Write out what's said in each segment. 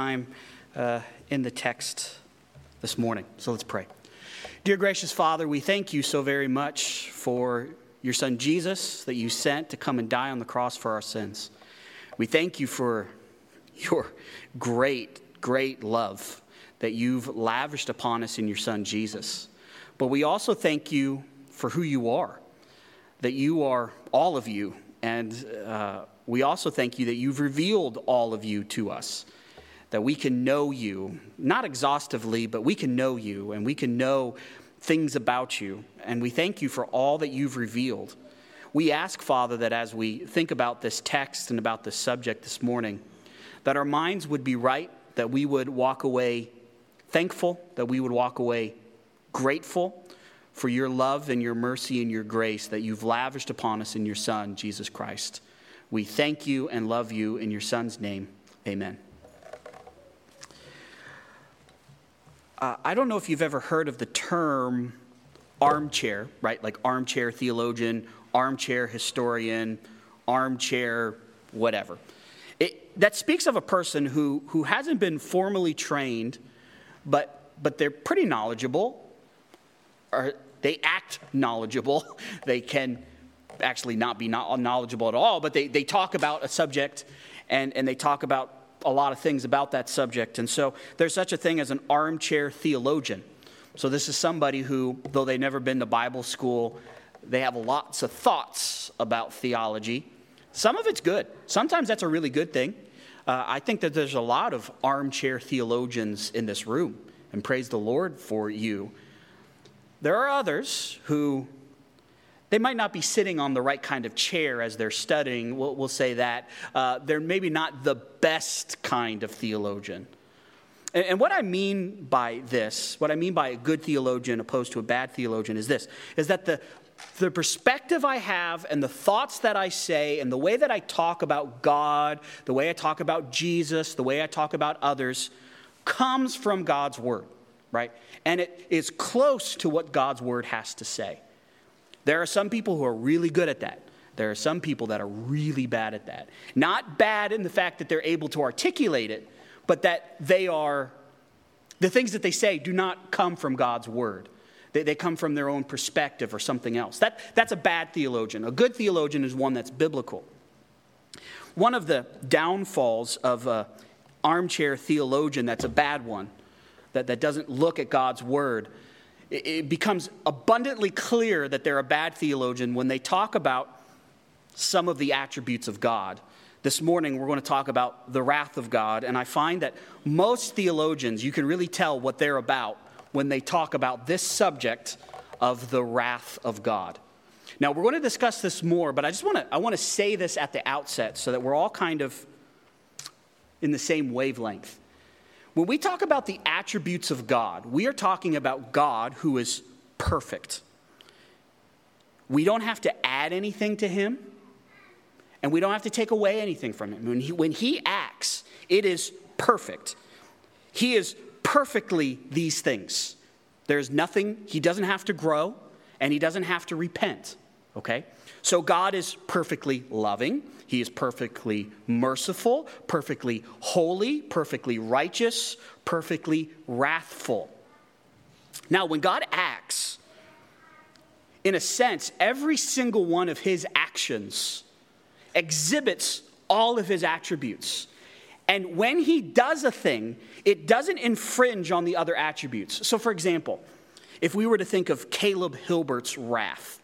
Time in the text this morning. So let's pray. Dear gracious Father, we thank you so very much for your son Jesus that you sent to come and die on the cross for our sins. We thank you for your great, great love that you've lavished upon us in your son Jesus. But we also thank you for who you are, that you are all of you. And we also thank you that you've revealed all of you to us, that we can know you, not exhaustively, but we can know you and we can know things about you. And we thank you for all that you've revealed. We ask, Father, that as we think about this text and about this subject this morning, that our minds would be right, that we would walk away thankful, that we would walk away grateful for your love and your mercy and your grace that you've lavished upon us in your Son, Jesus Christ. We thank you and love you in your Son's name. Amen. I don't know if you've ever heard of the term armchair, right? Like armchair theologian, armchair historian, armchair whatever. That speaks of a person who hasn't been formally trained, but they're pretty knowledgeable, or they act knowledgeable. They can actually not be knowledgeable at all, but they talk about a subject and they talk about a lot of things about that subject. And so there's such a thing as an armchair theologian. So this is somebody who, though they've never been to Bible school, they have lots of thoughts about theology. Some of it's good. Sometimes that's a really good thing. I think that there's a lot of armchair theologians in this room, and praise the Lord for you. There are others who, they might not be sitting on the right kind of chair as they're studying. We'll say that. They're maybe not the best kind of theologian. And what I mean by this, what I mean by a good theologian opposed to a bad theologian is this, is that the perspective I have and the thoughts that I say and the way that I talk about God, the way I talk about Jesus, the way I talk about others, comes from God's word, right? And it is close to what God's word has to say. There are some people who are really good at that. There are some people that are really bad at that. Not bad in the fact that they're able to articulate it, but that they are, the things that they say do not come from God's word. They come from their own perspective or something else. That's a bad theologian. A good theologian is one that's biblical. One of the downfalls of an armchair theologian that's a bad one, that doesn't look at God's word, it becomes abundantly clear that they're a bad theologian when they talk about some of the attributes of God. This morning, we're going to talk about the wrath of God, and I find that most theologians, you can really tell what they're about when they talk about this subject of the wrath of God. Now, we're going to discuss this more, but I want to say this at the outset so that we're all kind of in the same wavelength. When we talk about the attributes of God, we are talking about God who is perfect. We don't have to add anything to him, and we don't have to take away anything from him. When he acts, it is perfect. He is perfectly these things. There's nothing, he doesn't have to grow, and he doesn't have to repent, okay? So God is perfectly loving. He is perfectly merciful, perfectly holy, perfectly righteous, perfectly wrathful. Now, when God acts, in a sense, every single one of his actions exhibits all of his attributes. And when he does a thing, it doesn't infringe on the other attributes. So, for example, if we were to think of Caleb Hilbert's wrath,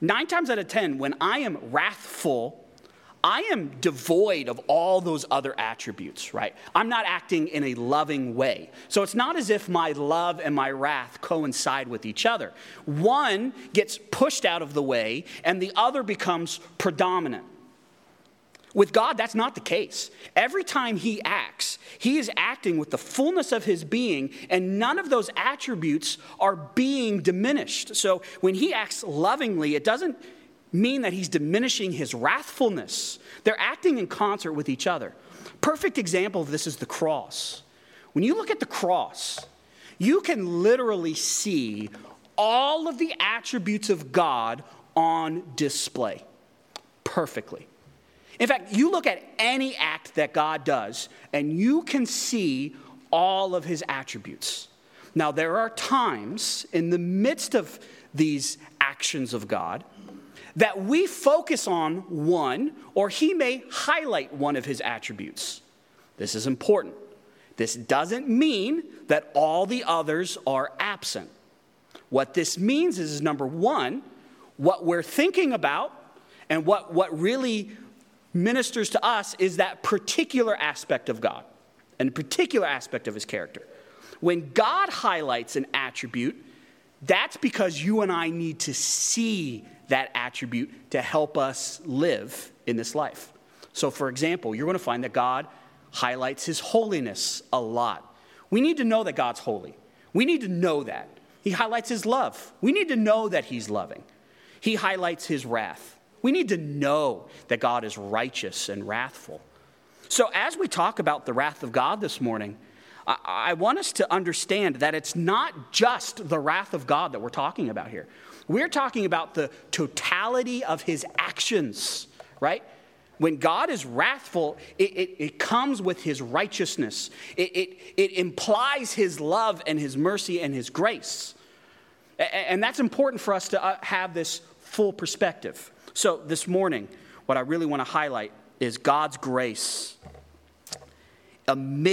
9 times out of 10, when I am wrathful, I am devoid of all those other attributes, right? I'm not acting in a loving way. So it's not as if my love and my wrath coincide with each other. One gets pushed out of the way, and the other becomes predominant. With God, that's not the case. Every time he acts, he is acting with the fullness of his being, and none of those attributes are being diminished. So when he acts lovingly, it doesn't mean that he's diminishing his wrathfulness. They're acting in concert with each other. Perfect example of this is the cross. When you look at the cross, you can literally see all of the attributes of God on display perfectly. In fact, you look at any act that God does, and you can see all of his attributes. Now, there are times in the midst of these actions of God that we focus on one, or he may highlight one of his attributes. This is important. This doesn't mean that all the others are absent. What this means is, number one, what we're thinking about and what really ministers to us is that particular aspect of God and a particular aspect of his character. When God highlights an attribute, that's because you and I need to see that attribute to help us live in this life. So, for example, you're going to find that God highlights his holiness a lot. We need to know that God's holy. We need to know that. He highlights his love. We need to know that he's loving. He highlights his wrath. We need to know that God is righteous and wrathful. So as we talk about the wrath of God this morning, I want us to understand that it's not just the wrath of God that we're talking about here. We're talking about the totality of his actions, right? When God is wrathful, it comes with his righteousness. It implies his love and his mercy and his grace. And that's important for us to have this full perspective. So this morning, what I really want to highlight is God's grace in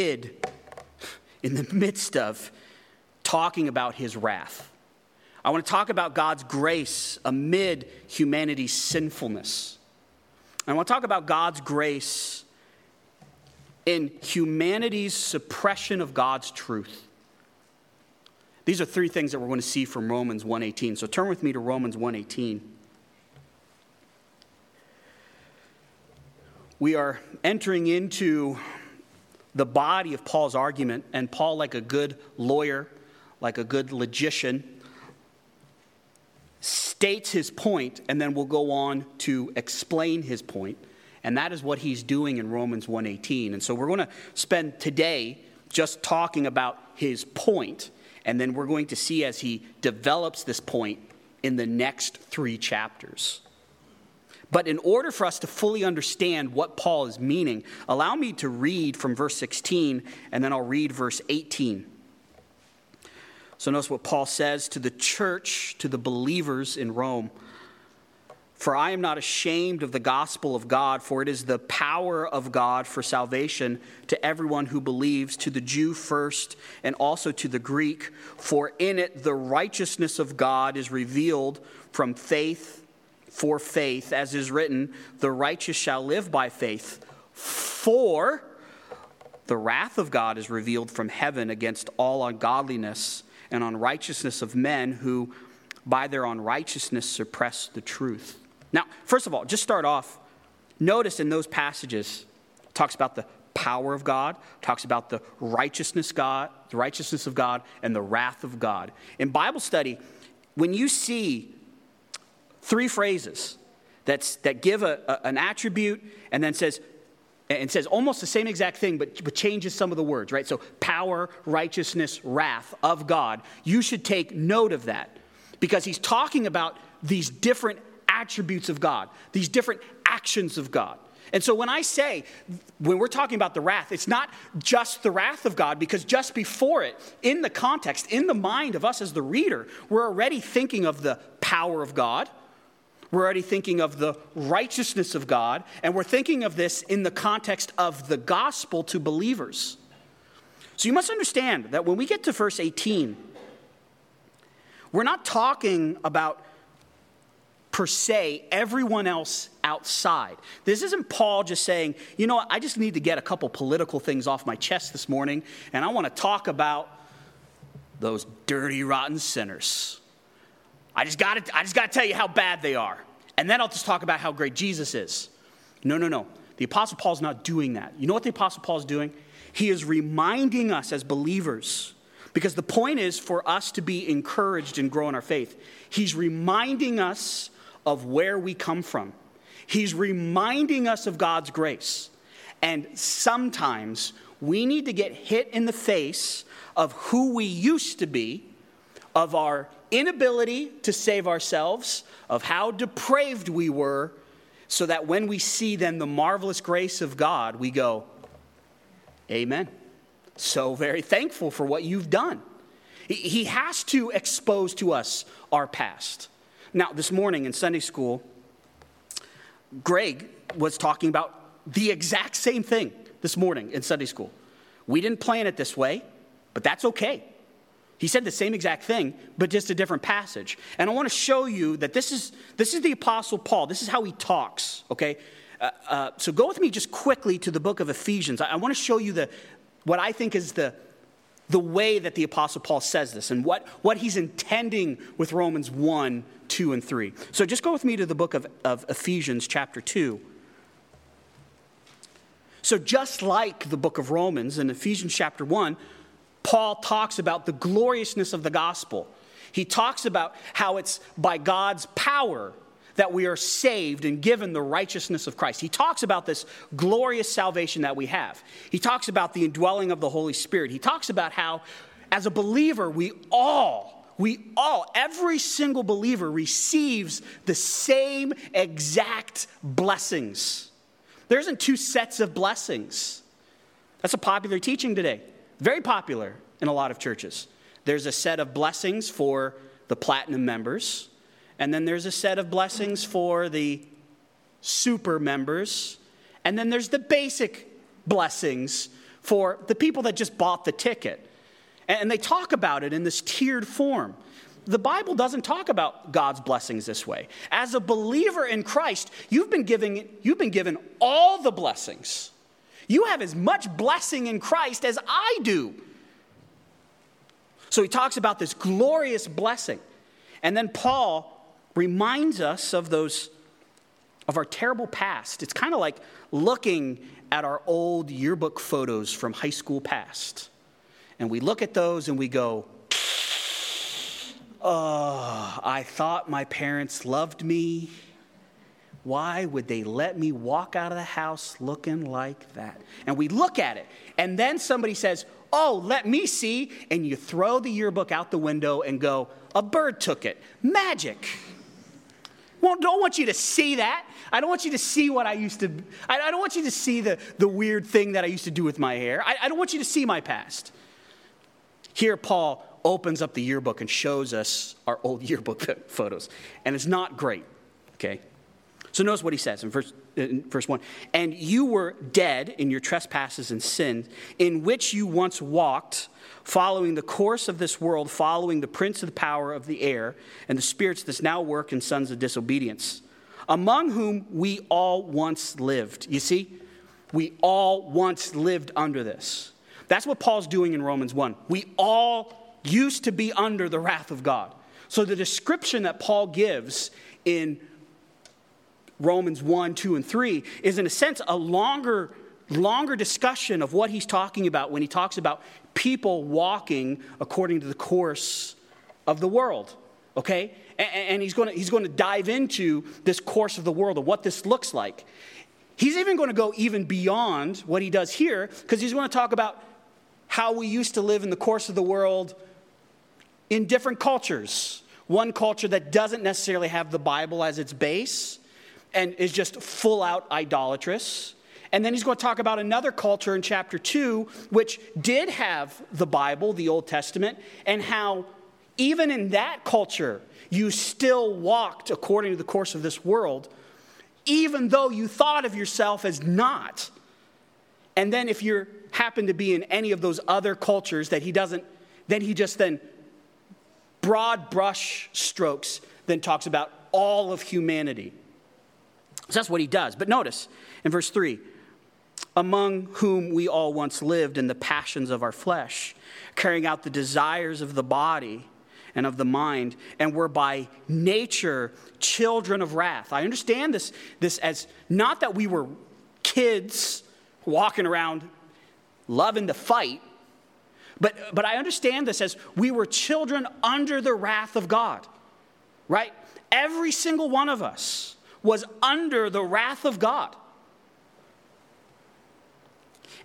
the midst of talking about his wrath. I want to talk about God's grace amid humanity's sinfulness. I want to talk about God's grace in humanity's suppression of God's truth. These are three things that we're going to see from Romans 1:18. So turn with me to Romans 1:18. We are entering into the body of Paul's argument, and Paul, like a good lawyer, like a good logician, states his point, and then we'll go on to explain his point. And that is what he's doing in Romans 1:18. And so we're going to spend today just talking about his point, and then we're going to see as he develops this point in the next three chapters. But in order for us to fully understand what Paul is meaning, allow me to read from verse 16, and then I'll read verse 18. So notice what Paul says to the church, to the believers in Rome. For I am not ashamed of the gospel of God, for it is the power of God for salvation to everyone who believes, to the Jew first and also to the Greek. For in it the righteousness of God is revealed from faith for faith, as is written, the righteous shall live by faith. For the wrath of God is revealed from heaven against all ungodliness and unrighteousness of men who, by their unrighteousness, suppress the truth. Now, first of all, just start off. Notice in those passages, it talks about the power of God, talks about the righteousness of God, and the wrath of God. In Bible study, when you see three phrases that give an attribute and then says, and says almost the same exact thing, but changes some of the words, right? So power, righteousness, wrath of God. You should take note of that because he's talking about these different attributes of God, these different actions of God. And so when we're talking about the wrath, it's not just the wrath of God, because just before it, in the context, in the mind of us as the reader, we're already thinking of the power of God. We're already thinking of the righteousness of God, and we're thinking of this in the context of the gospel to believers. So you must understand that when we get to verse 18, we're not talking about, per se, everyone else outside. This isn't Paul just saying, you know what, I just need to get a couple political things off my chest this morning, and I want to talk about those dirty, rotten sinners. I just got to tell you how bad they are. And then I'll just talk about how great Jesus is. No. The Apostle Paul's not doing that. You know what the Apostle Paul's doing? He is reminding us as believers, because the point is for us to be encouraged and grow in our faith. He's reminding us of where we come from. He's reminding us of God's grace. And sometimes we need to get hit in the face of who we used to be, of our inability to save ourselves, of how depraved we were, so that when we see then the marvelous grace of God, we go, amen. So very thankful for what you've done. He has to expose to us our past. Now, this morning in Sunday school, Greg was talking about the exact same thing this morning in Sunday school. We didn't plan it this way, but that's okay. He said the same exact thing, but just a different passage. And I want to show you that this is the Apostle Paul. This is how he talks, okay? So go with me just quickly to the book of Ephesians. I want to show you what I think is the way that the Apostle Paul says this and what he's intending with Romans 1, 2, and 3. So just go with me to the book of Ephesians chapter 2. So just like the book of Romans in Ephesians chapter 1, Paul talks about the gloriousness of the gospel. He talks about how it's by God's power that we are saved and given the righteousness of Christ. He talks about this glorious salvation that we have. He talks about the indwelling of the Holy Spirit. He talks about how, as a believer, every single believer receives the same exact blessings. There isn't two sets of blessings. That's a popular teaching today. Very popular in a lot of churches. There's a set of blessings for the platinum members, and then there's a set of blessings for the super members, and then there's the basic blessings for the people that just bought the ticket. And they talk about it in this tiered form. The Bible doesn't talk about God's blessings this way. As a believer in Christ, you've been given all the blessings. You have as much blessing in Christ as I do. So he talks about this glorious blessing. And then Paul reminds us of our terrible past. It's kind of like looking at our old yearbook photos from high school past. And we look at those and we go, oh, I thought my parents loved me. Why would they let me walk out of the house looking like that? And we look at it, and then somebody says, oh, let me see. And you throw the yearbook out the window and go, a bird took it. Magic. Well, don't want you to see that. I don't want you to see what I used to, I don't want you to see the weird thing that I used to do with my hair. I don't want you to see my past. Here, Paul opens up the yearbook and shows us our old yearbook photos. And it's not great, okay? So notice what he says in verse 1. And you were dead in your trespasses and sins, in which you once walked, following the course of this world, following the prince of the power of the air, and the spirits that now work in sons of disobedience, among whom we all once lived. You see, we all once lived under this. That's what Paul's doing in Romans 1. We all used to be under the wrath of God. So the description that Paul gives in Romans 1, 2, and 3 is, in a sense, a longer discussion of what he's talking about when he talks about people walking according to the course of the world, okay? And he's going to dive into this course of the world and what this looks like. He's even going to go even beyond what he does here, because he's going to talk about how we used to live in the course of the world in different cultures. One culture that doesn't necessarily have the Bible as its base and is just full-out idolatrous. And then he's going to talk about another culture in chapter 2, which did have the Bible, the Old Testament, and how even in that culture, you still walked according to the course of this world, even though you thought of yourself as not. And then if you happen to be in any of those other cultures that he doesn't, then he just then broad brush strokes, then talks about all of humanity. So that's what he does. But notice in verse 3, among whom we all once lived in the passions of our flesh, carrying out the desires of the body and of the mind, and were by nature children of wrath. I understand this as not that we were kids walking around loving to fight, but I understand this as we were children under the wrath of God, right? Every single one of us was under the wrath of God.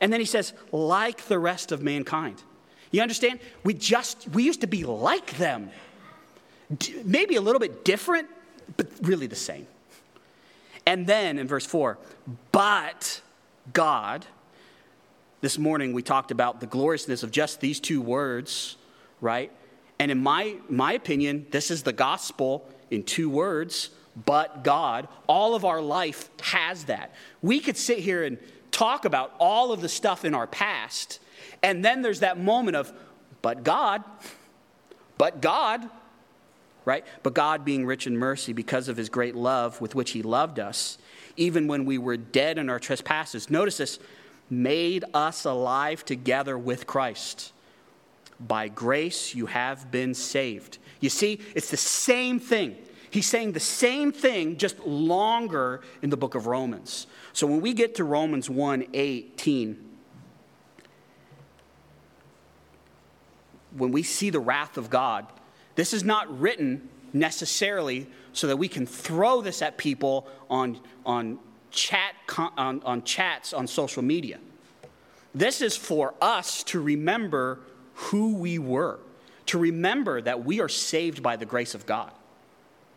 And then he says, like the rest of mankind. You understand? We used to be like them. Maybe a little bit different, but really the same. And then in verse 4, but God, this morning we talked about the gloriousness of just these two words, right? And in my opinion, this is the gospel in two words, but God. All of our life has that. We could sit here and talk about all of the stuff in our past, and then there's that moment of, but God, right? But God being rich in mercy because of his great love with which he loved us, even when we were dead in our trespasses. Notice this, made us alive together with Christ. By grace you have been saved. You see, it's the same thing. He's saying the same thing, just longer in the book of Romans. So when we get to Romans 1:18, when we see the wrath of God, this is not written necessarily so that we can throw this at people on chats on social media. This is for us to remember who we were, to remember that we are saved by the grace of God,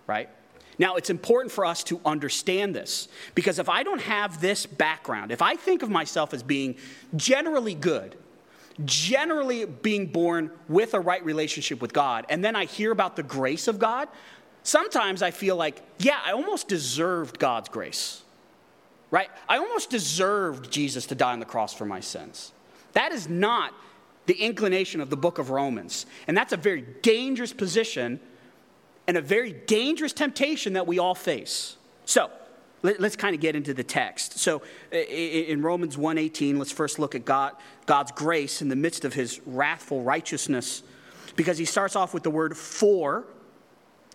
right? Now, it's important for us to understand this, because if I don't have this background, if I think of myself as being generally good, generally being born with a right relationship with God, and then I hear about the grace of God, sometimes I feel like, yeah, I almost deserved God's grace, right? I almost deserved Jesus to die on the cross for my sins. That is not the inclination of the book of Romans. And that's a very dangerous position and a very dangerous temptation that we all face. So let's kind of get into the text. So in Romans 1:18, let's first look at God's grace in the midst of his wrathful righteousness, because he starts off with the word for.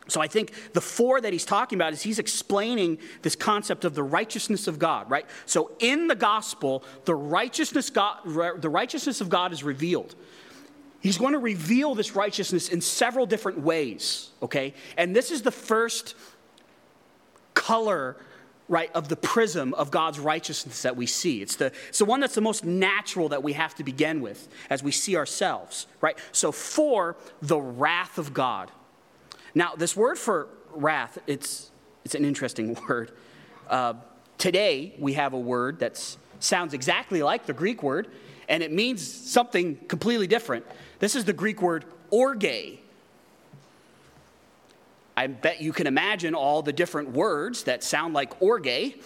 So I think the for that he's talking about is he's explaining this concept of the righteousness of God, right? So in the gospel, the righteousness of God is revealed. He's going to reveal this righteousness in several different ways, okay? And this is the first color, right, of the prism of God's righteousness that we see. It's the one that's the most natural that we have to begin with as we see ourselves, right? So for the wrath of God. Now, this word for wrath, it's an interesting word. Today, we have a word that sounds exactly like the Greek word, and it means something completely different. This is the Greek word orge. I bet you can imagine all the different words that sound like orge.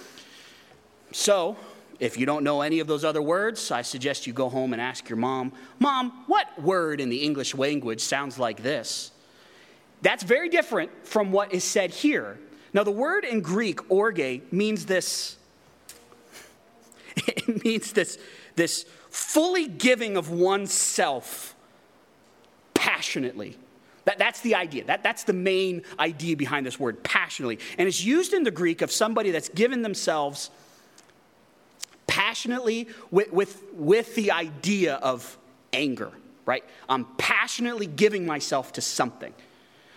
So, if you don't know any of those other words, I suggest you go home and ask your mom, Mom, what word in the English language sounds like this? That's very different from what is said here. Now, the word in Greek, orge, means this. It means this fully giving of oneself passionately. That's the idea. That's the main idea behind this word, passionately. And it's used in the Greek of somebody that's given themselves passionately with the idea of anger, right? I'm passionately giving myself to something.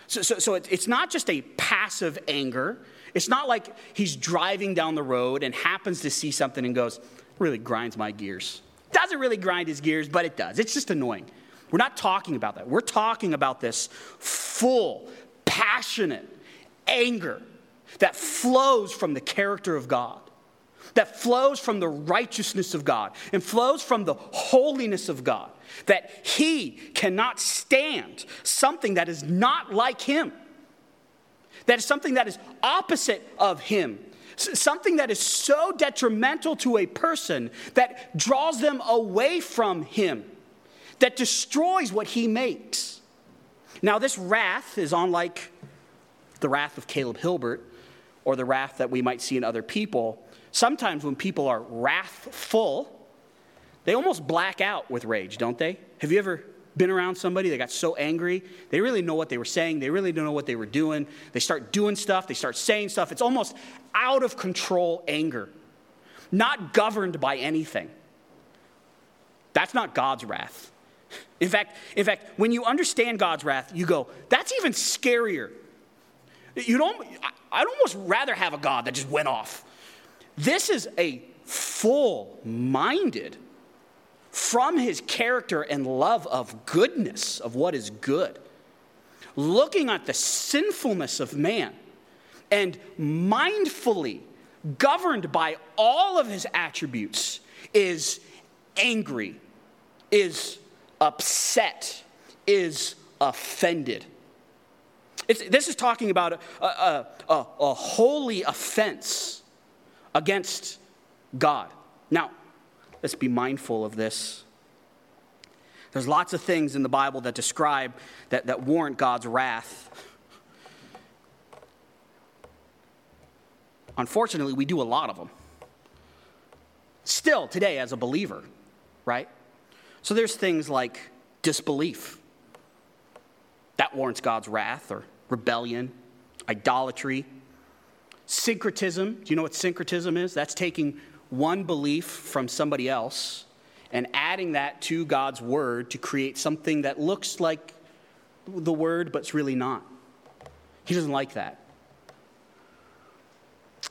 So it's not just a passive anger. It's not like he's driving down the road and happens to see something and goes, really grinds my gears. Doesn't really grind his gears, but it does. It's just annoying. We're not talking about that. We're talking about this full, passionate anger that flows from the character of God, that flows from the righteousness of God, and flows from the holiness of God, that he cannot stand something that is not like him, that is something that is opposite of him, something that is so detrimental to a person that draws them away from him, that destroys what he makes. Now, this wrath is unlike the wrath of Caleb Hilbert or the wrath that we might see in other people. Sometimes when people are wrathful, they almost black out with rage, don't they? Have you ever been around somebody that got so angry? They really know what they were saying. They really don't know what they were doing. They start doing stuff. They start saying stuff. It's almost out of control anger, not governed by anything. That's not God's wrath. In fact, when you understand God's wrath, you go, that's even scarier. I'd almost rather have a God that just went off. This is a full-minded from his character and love of goodness, of what is good, looking at the sinfulness of man and mindfully governed by all of his attributes, is angry, is upset, is offended. This is talking about a holy offense against God. Now, let's be mindful of this. There's lots of things in the Bible that describe, that warrant God's wrath. Unfortunately, we do a lot of them. Still today as a believer, right? So there's things like disbelief. That warrants God's wrath, or rebellion, idolatry, syncretism. Do you know what syncretism is? That's taking one belief from somebody else and adding that to God's word to create something that looks like the word, but it's really not. He doesn't like that.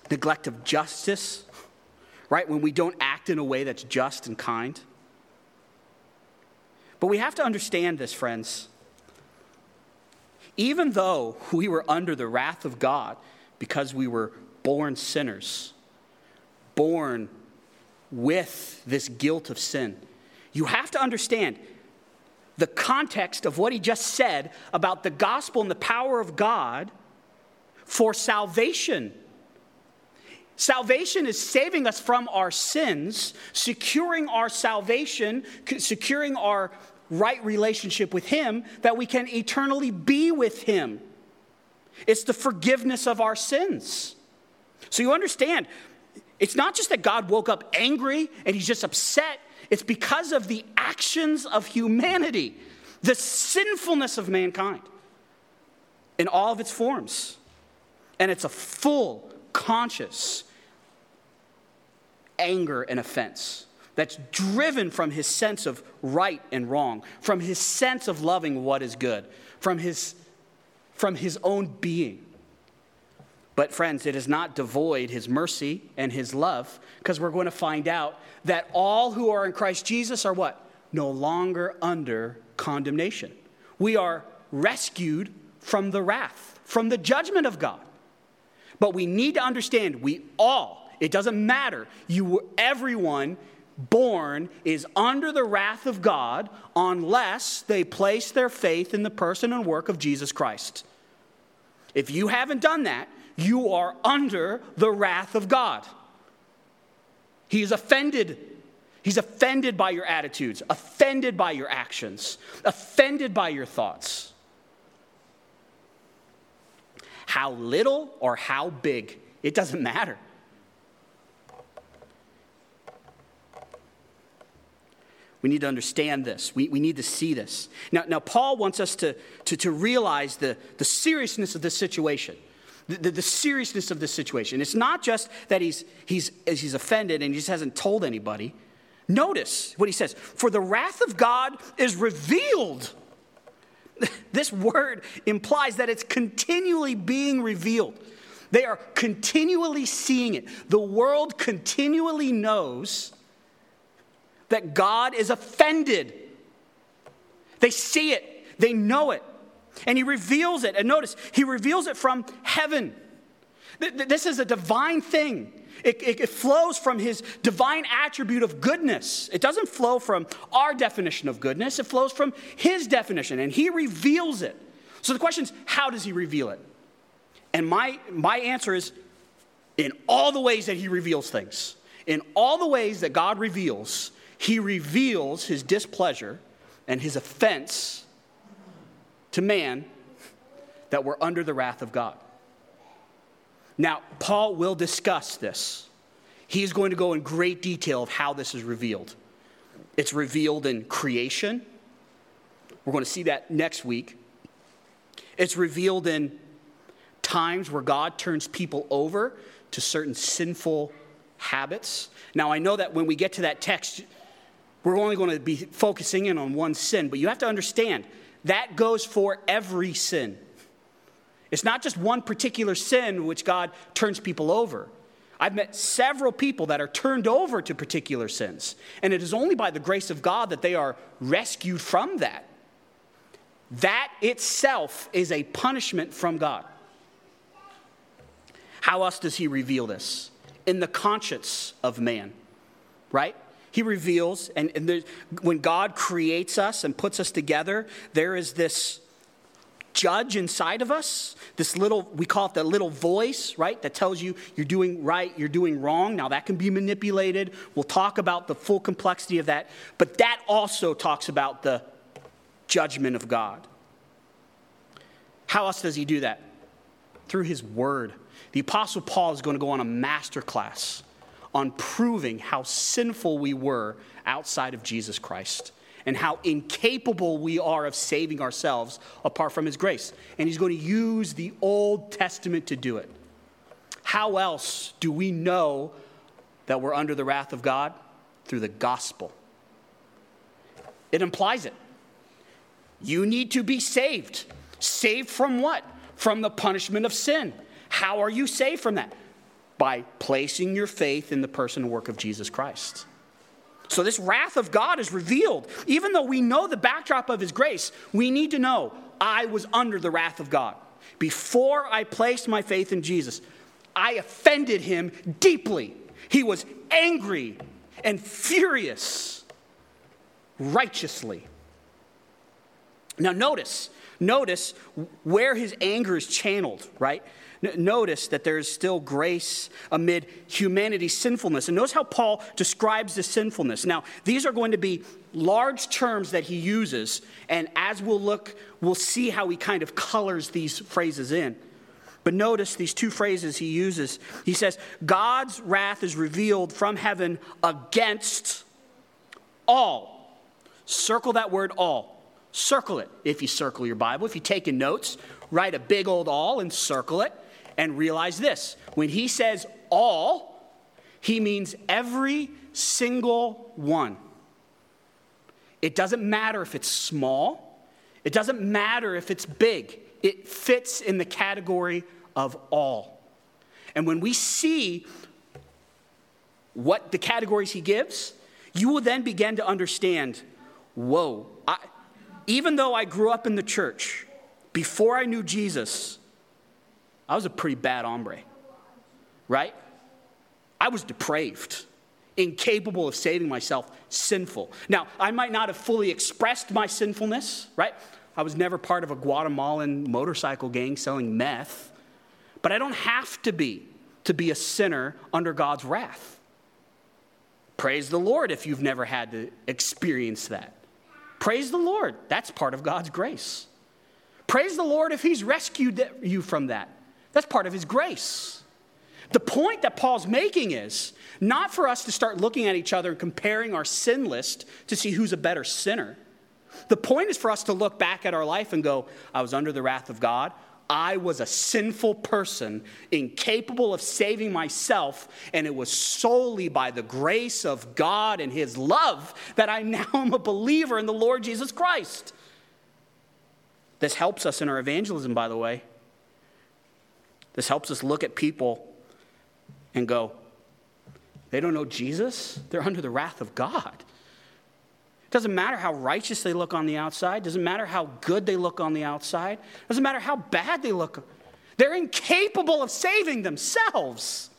Neglect of justice, right? When we don't act in a way that's just and kind. But we have to understand this, friends. Even though we were under the wrath of God because we were born sinners, born with this guilt of sin, you have to understand the context of what he just said about the gospel and the power of God for salvation. Salvation is saving us from our sins, securing our salvation, securing our right relationship with him, that we can eternally be with him. It's the forgiveness of our sins. So you understand, it's not just that God woke up angry and he's just upset. It's because of the actions of humanity, the sinfulness of mankind in all of its forms. And it's a full, conscious anger and offense that's driven from his sense of right and wrong, from his sense of loving what is good, from his own being. But friends, it is not devoid his mercy and his love, because we're going to find out that all who are in Christ Jesus are what? No longer under condemnation. We are rescued from the wrath, from the judgment of God. But we need to understand, we all, it doesn't matter, everyone born is under the wrath of God unless they place their faith in the person and work of Jesus Christ. If you haven't done that, you are under the wrath of God. He is offended. He's offended by your attitudes, offended by your actions, offended by your thoughts. How little or how big, it doesn't matter. We need to understand this. We need to see this. Now Paul wants us to realize the seriousness of this situation. The seriousness of this situation. It's not just that he's offended and he just hasn't told anybody. Notice what he says. For the wrath of God is revealed. This word implies that it's continually being revealed. They are continually seeing it. The world continually knows that God is offended. They see it. They know it. And he reveals it. And notice, he reveals it from heaven. This is a divine thing. It flows from his divine attribute of goodness. It doesn't flow from our definition of goodness. It flows from his definition. And he reveals it. So the question is, how does he reveal it? And my answer is, in all the ways that he reveals things. In all the ways that God reveals, he reveals his displeasure and his offense to man that we're under the wrath of God. Now, Paul will discuss this. He's going to go in great detail of how this is revealed. It's revealed in creation. We're going to see that next week. It's revealed in times where God turns people over to certain sinful habits. Now, I know that when we get to that text, we're only going to be focusing in on one sin, but you have to understand that goes for every sin. It's not just one particular sin which God turns people over. I've met several people that are turned over to particular sins, and it is only by the grace of God that they are rescued from that. That itself is a punishment from God. How else does he reveal this? in the conscience of man, right? He reveals, and when God creates us and puts us together, there is this judge inside of us, this little, we call it the little voice, right? That tells you you're doing right, you're doing wrong. Now that can be manipulated. We'll talk about the full complexity of that. But that also talks about the judgment of God. How else does he do that? Through his word. The Apostle Paul is going to go on a master class on proving how sinful we were outside of Jesus Christ and how incapable we are of saving ourselves apart from his grace. And he's going to use the Old Testament to do it. How else do we know that we're under the wrath of God? Through the gospel. It implies it. You need to be saved. Saved from what? From the punishment of sin. How are you saved from that? By placing your faith in the person and work of Jesus Christ. So this wrath of God is revealed. Even though we know the backdrop of his grace, we need to know I was under the wrath of God. Before I placed my faith in Jesus, I offended him deeply. He was angry and furious, righteously. Now notice where his anger is channeled, right? Notice that there is still grace amid humanity's sinfulness. And notice how Paul describes the sinfulness. Now, these are going to be large terms that he uses. And as we'll look, we'll see how he kind of colors these phrases in. But notice these two phrases he uses. He says, God's wrath is revealed from heaven against all. Circle that word all. Circle it if you circle your Bible. If you're taking notes, write a big old all and circle it. And realize this, when he says all, he means every single one. It doesn't matter if it's small. It doesn't matter if it's big. It fits in the category of all. And when we see what the categories he gives, you will then begin to understand, whoa, even though I grew up in the church, before I knew Jesus, I was a pretty bad hombre, right? I was depraved, incapable of saving myself, sinful. Now, I might not have fully expressed my sinfulness, right? I was never part of a Guatemalan motorcycle gang selling meth, but I don't have to be a sinner under God's wrath. Praise the Lord if you've never had to experience that. Praise the Lord. That's part of God's grace. Praise the Lord if he's rescued you from that. That's part of his grace. The point that Paul's making is not for us to start looking at each other and comparing our sin list to see who's a better sinner. The point is for us to look back at our life and go, I was under the wrath of God. I was a sinful person, incapable of saving myself, and it was solely by the grace of God and his love that I now am a believer in the Lord Jesus Christ. This helps us in our evangelism, by the way. This helps us look at people and go, they don't know Jesus. They're under the wrath of God. It doesn't matter how righteous they look on the outside. It doesn't matter how good they look on the outside. It doesn't matter how bad they look. They're incapable of saving themselves.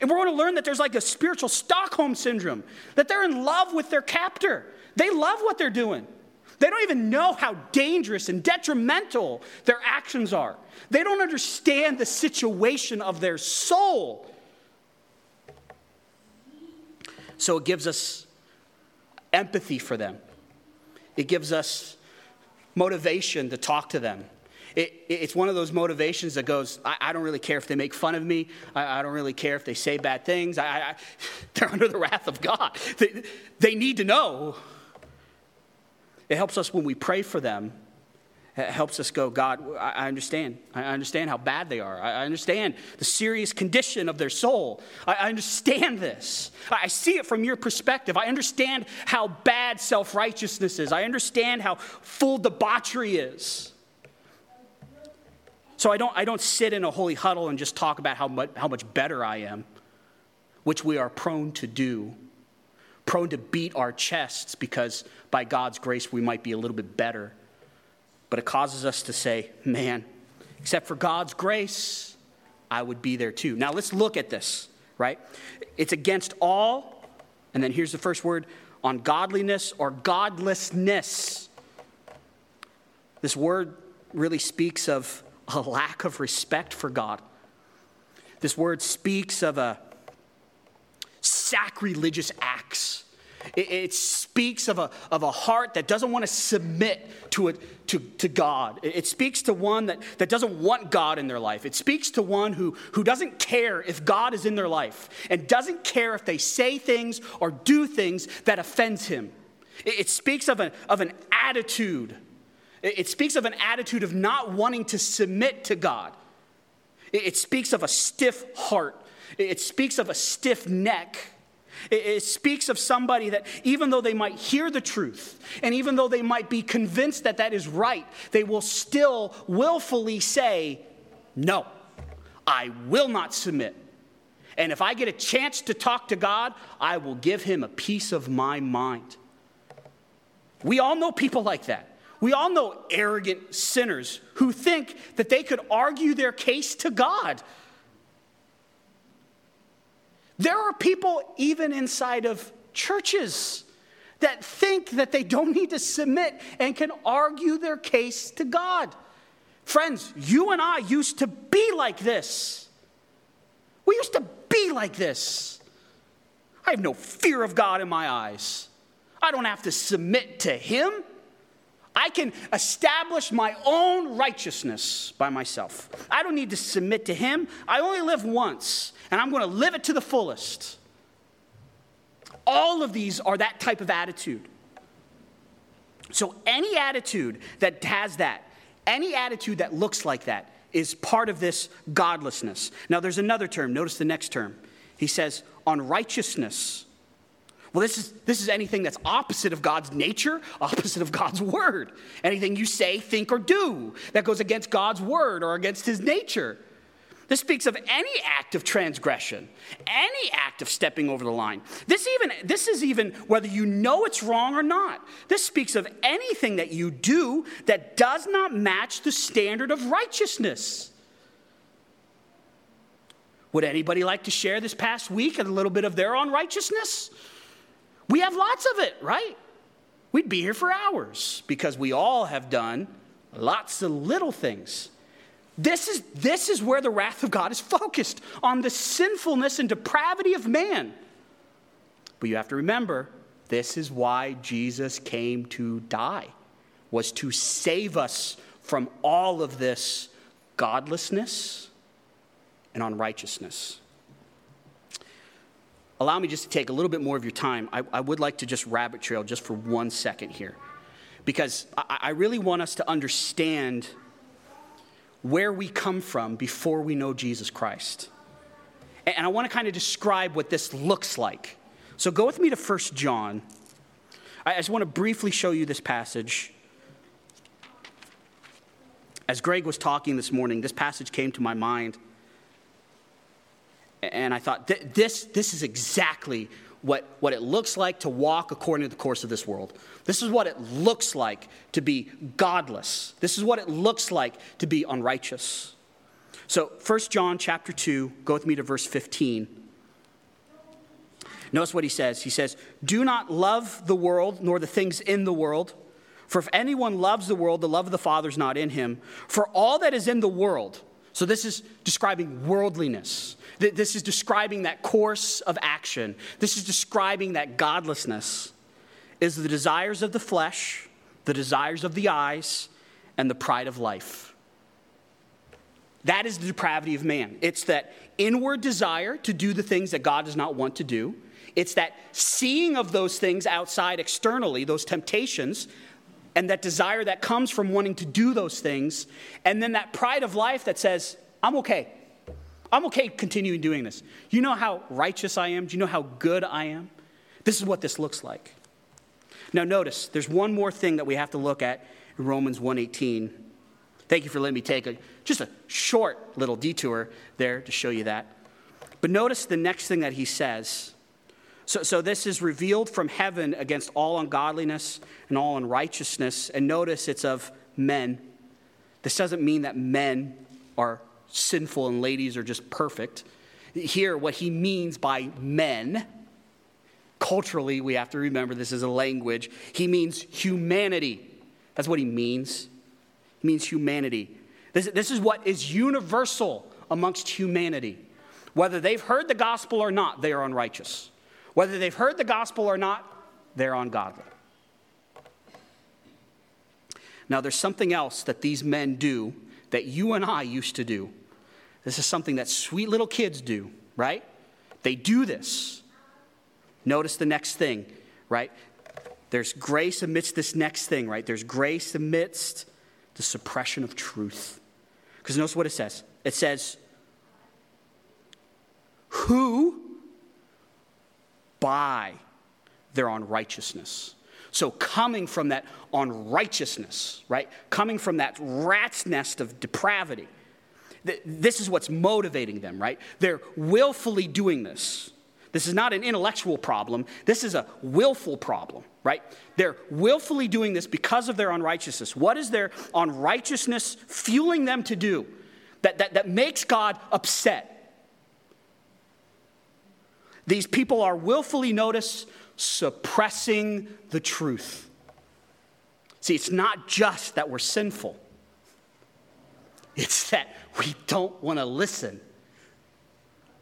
And we're going to learn that there's like a spiritual Stockholm syndrome, that they're in love with their captor. They love what they're doing. They don't even know how dangerous and detrimental their actions are. They don't understand the situation of their soul. So it gives us empathy for them. It gives us motivation to talk to them. It's one of those motivations that goes, I don't really care if they make fun of me. I don't really care if they say bad things. They're under the wrath of God. They need to know. It helps us when we pray for them. It helps us go, God, I understand. I understand how bad they are. I understand the serious condition of their soul. I understand this. I see it from your perspective. I understand how bad self-righteousness is. I understand how full debauchery is. So I don't sit in a holy huddle and just talk about how much better I am, which we are prone to do. Prone to beat our chests because by God's grace we might be a little bit better. But it causes us to say, man, except for God's grace, I would be there too. Now let's look at this, right? It's against all, and then here's the first word, ungodliness or godlessness. This word really speaks of a lack of respect for God. This word speaks of a sacrilegious acts. It speaks of a heart that doesn't want to submit to God. It speaks to one that doesn't want God in their life. It speaks to one who doesn't care if God is in their life and doesn't care if they say things or do things that offends him. It speaks of an attitude. It speaks of an attitude of not wanting to submit to God. It speaks of a stiff heart. It speaks of a stiff neck. It speaks of somebody that even though they might hear the truth, and even though they might be convinced that that is right, they will still willfully say, no, I will not submit. And if I get a chance to talk to God, I will give him a piece of my mind. We all know people like that. We all know arrogant sinners who think that they could argue their case to God. There are people even inside of churches that think that they don't need to submit and can argue their case to God. Friends, you and I used to be like this. We used to be like this. I have no fear of God in my eyes. I don't have to submit to him. I can establish my own righteousness by myself. I don't need to submit to him. I only live once, and I'm going to live it to the fullest. All of these are that type of attitude. So any attitude that has that, any attitude that looks like that, is part of this godlessness. Now, there's another term. Notice the next term. He says, unrighteousness. Well, this is anything that's opposite of God's nature, opposite of God's word. Anything you say, think, or do that goes against God's word or against his nature. This speaks of any act of transgression, any act of stepping over the line. This is even whether you know it's wrong or not. This speaks of anything that you do that does not match the standard of righteousness. Would anybody like to share this past week a little bit of their unrighteousness? We have lots of it, right? We'd be here for hours because we all have done lots of little things. This is where the wrath of God is focused, on the sinfulness and depravity of man. But you have to remember, this is why Jesus came to die, was to save us from all of this godlessness and unrighteousness. Allow me just to take a little bit more of your time. I would like to just rabbit trail just for 1 second here, because I really want us to understand where we come from before we know Jesus Christ. And I want to kind of describe what this looks like. So go with me to 1 John. I just want to briefly show you this passage. As Greg was talking this morning, this passage came to my mind. And I thought, this is exactly what it looks like to walk according to the course of this world. This is what it looks like to be godless. This is what it looks like to be unrighteous. So 1 John chapter 2, go with me to verse 15. Notice what he says. He says, do not love the world, nor the things in the world. For if anyone loves the world, the love of the Father is not in him. For all that is in the world... So this is describing worldliness. This is describing that course of action. This is describing that godlessness is the desires of the flesh, the desires of the eyes, and the pride of life. That is the depravity of man. It's that inward desire to do the things that God does not want to do. It's that seeing of those things outside externally, those temptations, and that desire that comes from wanting to do those things. And then that pride of life that says, I'm okay. I'm okay continuing doing this. You know how righteous I am? Do you know how good I am? This is what this looks like. Now notice, there's one more thing that we have to look at in Romans 1:18. Thank you for letting me take just a short little detour there to show you that. But notice the next thing that he says. So this is revealed from heaven against all ungodliness and all unrighteousness. And notice it's of men. This doesn't mean that men are sinful and ladies are just perfect. Here, what he means by men, culturally, we have to remember this is a language. He means humanity. That's what he means. He means humanity. This is what is universal amongst humanity. Whether they've heard the gospel or not, they are unrighteous. Whether they've heard the gospel or not, they're ungodly. Now, there's something else that these men do that you and I used to do. This is something that sweet little kids do, right? They do this. Notice the next thing, right? There's grace amidst this next thing, right? There's grace amidst the suppression of truth. Because notice what it says. It says, who by their unrighteousness. So coming from that unrighteousness, right? Coming from that rat's nest of depravity. This is what's motivating them, right? They're willfully doing this. This is not an intellectual problem. This is a willful problem, right? They're willfully doing this because of their unrighteousness. What is their unrighteousness fueling them to do that makes God upset? These people are willfully, notice, suppressing the truth. See, it's not just that we're sinful. It's that we don't want to listen.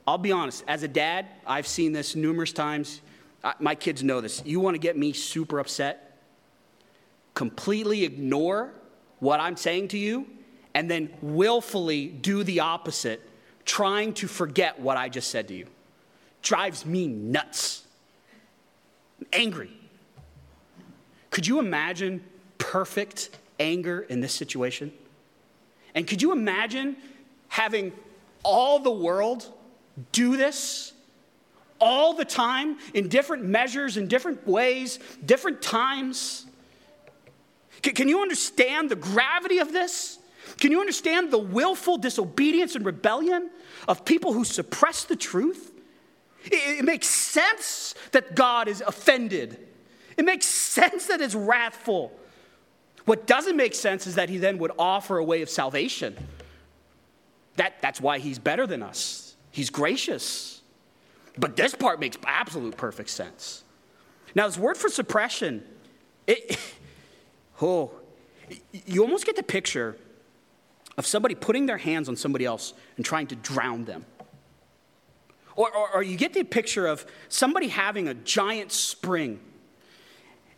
I'll be honest. As a dad, I've seen this numerous times. My kids know this. You want to get me super upset? Completely ignore what I'm saying to you and then willfully do the opposite, trying to forget what I just said to you. Drives me nuts. I'm angry. Could you imagine perfect anger in this situation? And could you imagine having all the world do this all the time in different measures, in different ways, different times? Can you understand the gravity of this? Can you understand the willful disobedience and rebellion of people who suppress the truth? It makes sense that God is offended. It makes sense that it's wrathful. What doesn't make sense is that he then would offer a way of salvation. That's why he's better than us. He's gracious. But this part makes absolute perfect sense. Now, this word for suppression, you almost get the picture of somebody putting their hands on somebody else and trying to drown them. Or you get the picture of somebody having a giant spring.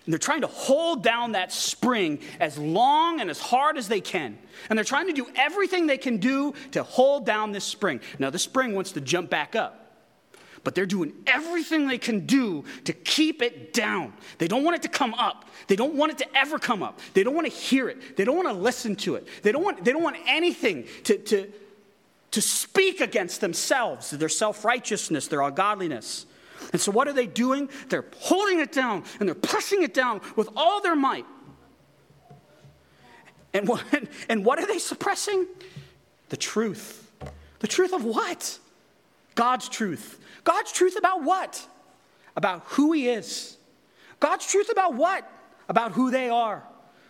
And they're trying to hold down that spring as long and as hard as they can. And they're trying to do everything they can do to hold down this spring. Now, the spring wants to jump back up. But they're doing everything they can do to keep it down. They don't want it to come up. They don't want it to ever come up. They don't want to hear it. They don't want to listen to it. They don't want anything to speak against themselves, their self-righteousness, their ungodliness. And so what are they doing? They're holding it down, and they're pushing it down with all their might. And what are they suppressing? The truth. The truth of what? God's truth. God's truth about what? About who he is. God's truth about what? About who they are.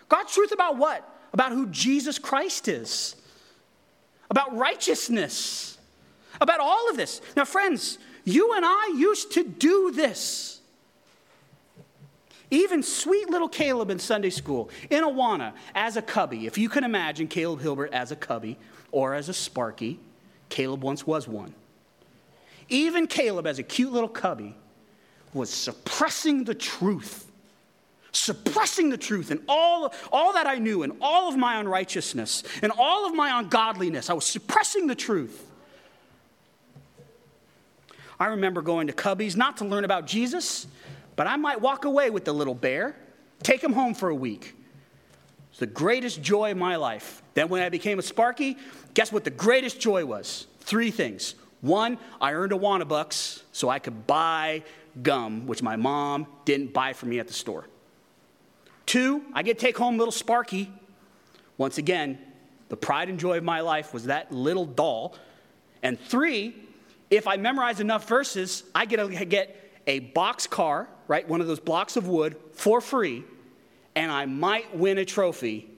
God's truth about what? About who Jesus Christ is. About righteousness, about all of this. Now, friends, you and I used to do this. Even sweet little Caleb in Sunday school, in Awana, as a Cubby. If you can imagine Caleb Hilbert as a Cubby or as a Sparky, Caleb once was one. Even Caleb, as a cute little Cubby, was suppressing the truth and all that I knew and all of my unrighteousness and all of my ungodliness. I was suppressing the truth. I remember going to Cubbies not to learn about Jesus, but I might walk away with the little bear, take him home for a week. It's the greatest joy of my life. Then when I became a Sparky, guess what the greatest joy was? 3 things. 1, I earned Awana bucks so I could buy gum, which my mom didn't buy for me at the store. 2, I get to take home little Sparky. Once again, the pride and joy of my life was that little doll. And 3, if I memorize enough verses, I get to get a box car, right, one of those blocks of wood for free, and I might win a trophy.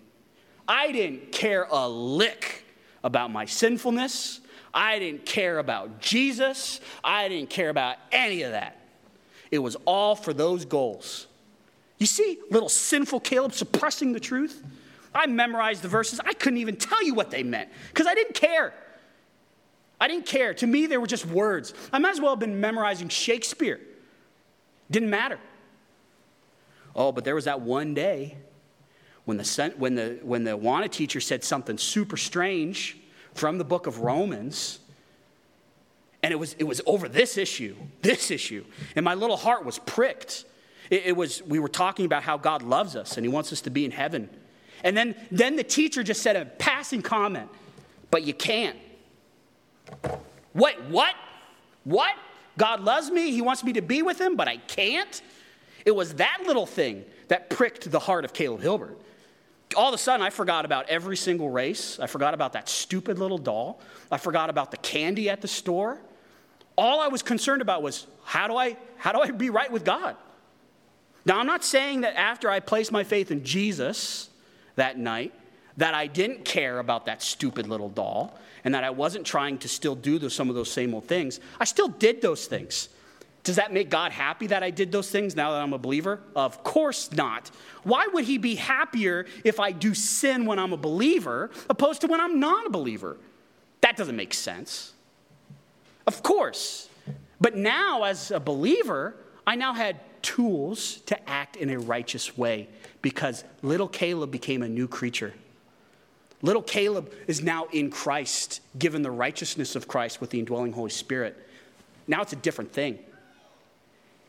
I didn't care a lick about my sinfulness. I didn't care about Jesus. I didn't care about any of that. It was all for those goals. You see little sinful Caleb suppressing the truth? I memorized the verses. I couldn't even tell you what they meant because I didn't care. I didn't care. To me, they were just words. I might as well have been memorizing Shakespeare. Didn't matter. Oh, but there was that one day when the Awana teacher said something super strange from the book of Romans, and it was over this issue, and my little heart was pricked. We were talking about how God loves us and He wants us to be in heaven, and then the teacher just said a passing comment, but you can't. Wait, what? God loves me. He wants me to be with Him, but I can't. It was that little thing that pricked the heart of Caleb Hilbert. All of a sudden, I forgot about every single race. I forgot about that stupid little doll. I forgot about the candy at the store. All I was concerned about was, how do I be right with God? Now, I'm not saying that after I placed my faith in Jesus that night, that I didn't care about that stupid little doll and that I wasn't trying to still do some of those same old things. I still did those things. Does that make God happy that I did those things now that I'm a believer? Of course not. Why would He be happier if I do sin when I'm a believer opposed to when I'm not a believer? That doesn't make sense. Of course. But now as a believer, I now had tools to act in a righteous way because little Caleb became a new creature. Little Caleb is now in Christ, given the righteousness of Christ with the indwelling Holy Spirit. Now it's a different thing.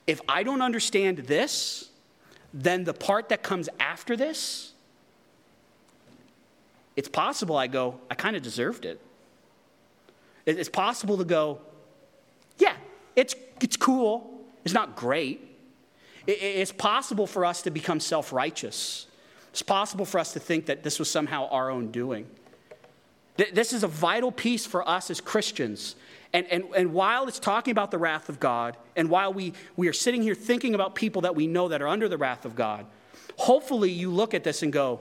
If I don't understand this, then the part that comes after this, it's possible I go, I kind of deserved it. It's possible to go, yeah, it's cool. It's not great. It's possible for us to become self-righteous. It's possible for us to think that this was somehow our own doing. This is a vital piece for us as Christians. And while it's talking about the wrath of God, and while we are sitting here thinking about people that we know that are under the wrath of God, hopefully you look at this and go,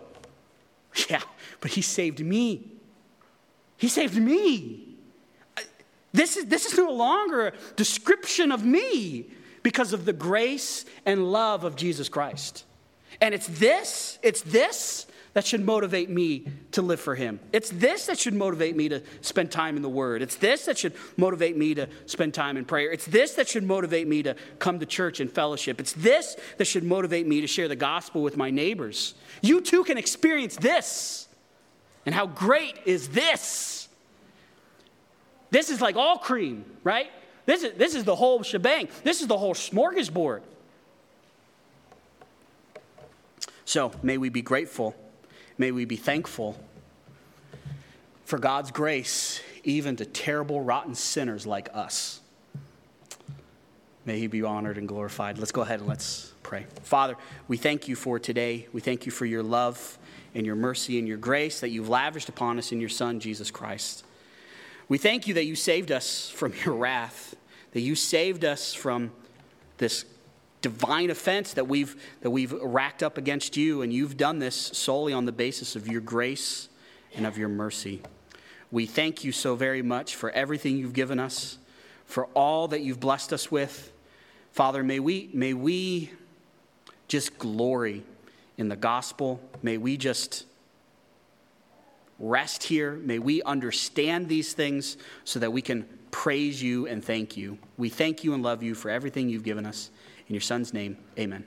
yeah, but He saved me. He saved me. This is no longer a description of me because of the grace and love of Jesus Christ. And it's this that should motivate me to live for Him. It's this that should motivate me to spend time in the Word. It's this that should motivate me to spend time in prayer. It's this that should motivate me to come to church and fellowship. It's this that should motivate me to share the gospel with my neighbors. You too can experience this. And how great is this? This is like all cream, right? This is the whole shebang. This is the whole smorgasbord. So may we be grateful. May we be thankful for God's grace, even to terrible, rotten sinners like us. May He be honored and glorified. Let's go ahead and let's pray. Father, we thank You for today. We thank You for Your love and Your mercy and Your grace that You've lavished upon us in Your Son, Jesus Christ. We thank You that You saved us from Your wrath, that You saved us from this divine offense that we've racked up against You, and You've done this solely on the basis of Your grace and of Your mercy. We thank You so very much for everything You've given us, for all that You've blessed us with. Father, may we just glory in the gospel. May we just rest here. May we understand these things so that we can praise You and thank You. We thank You and love You for everything You've given us. In Your Son's name, amen.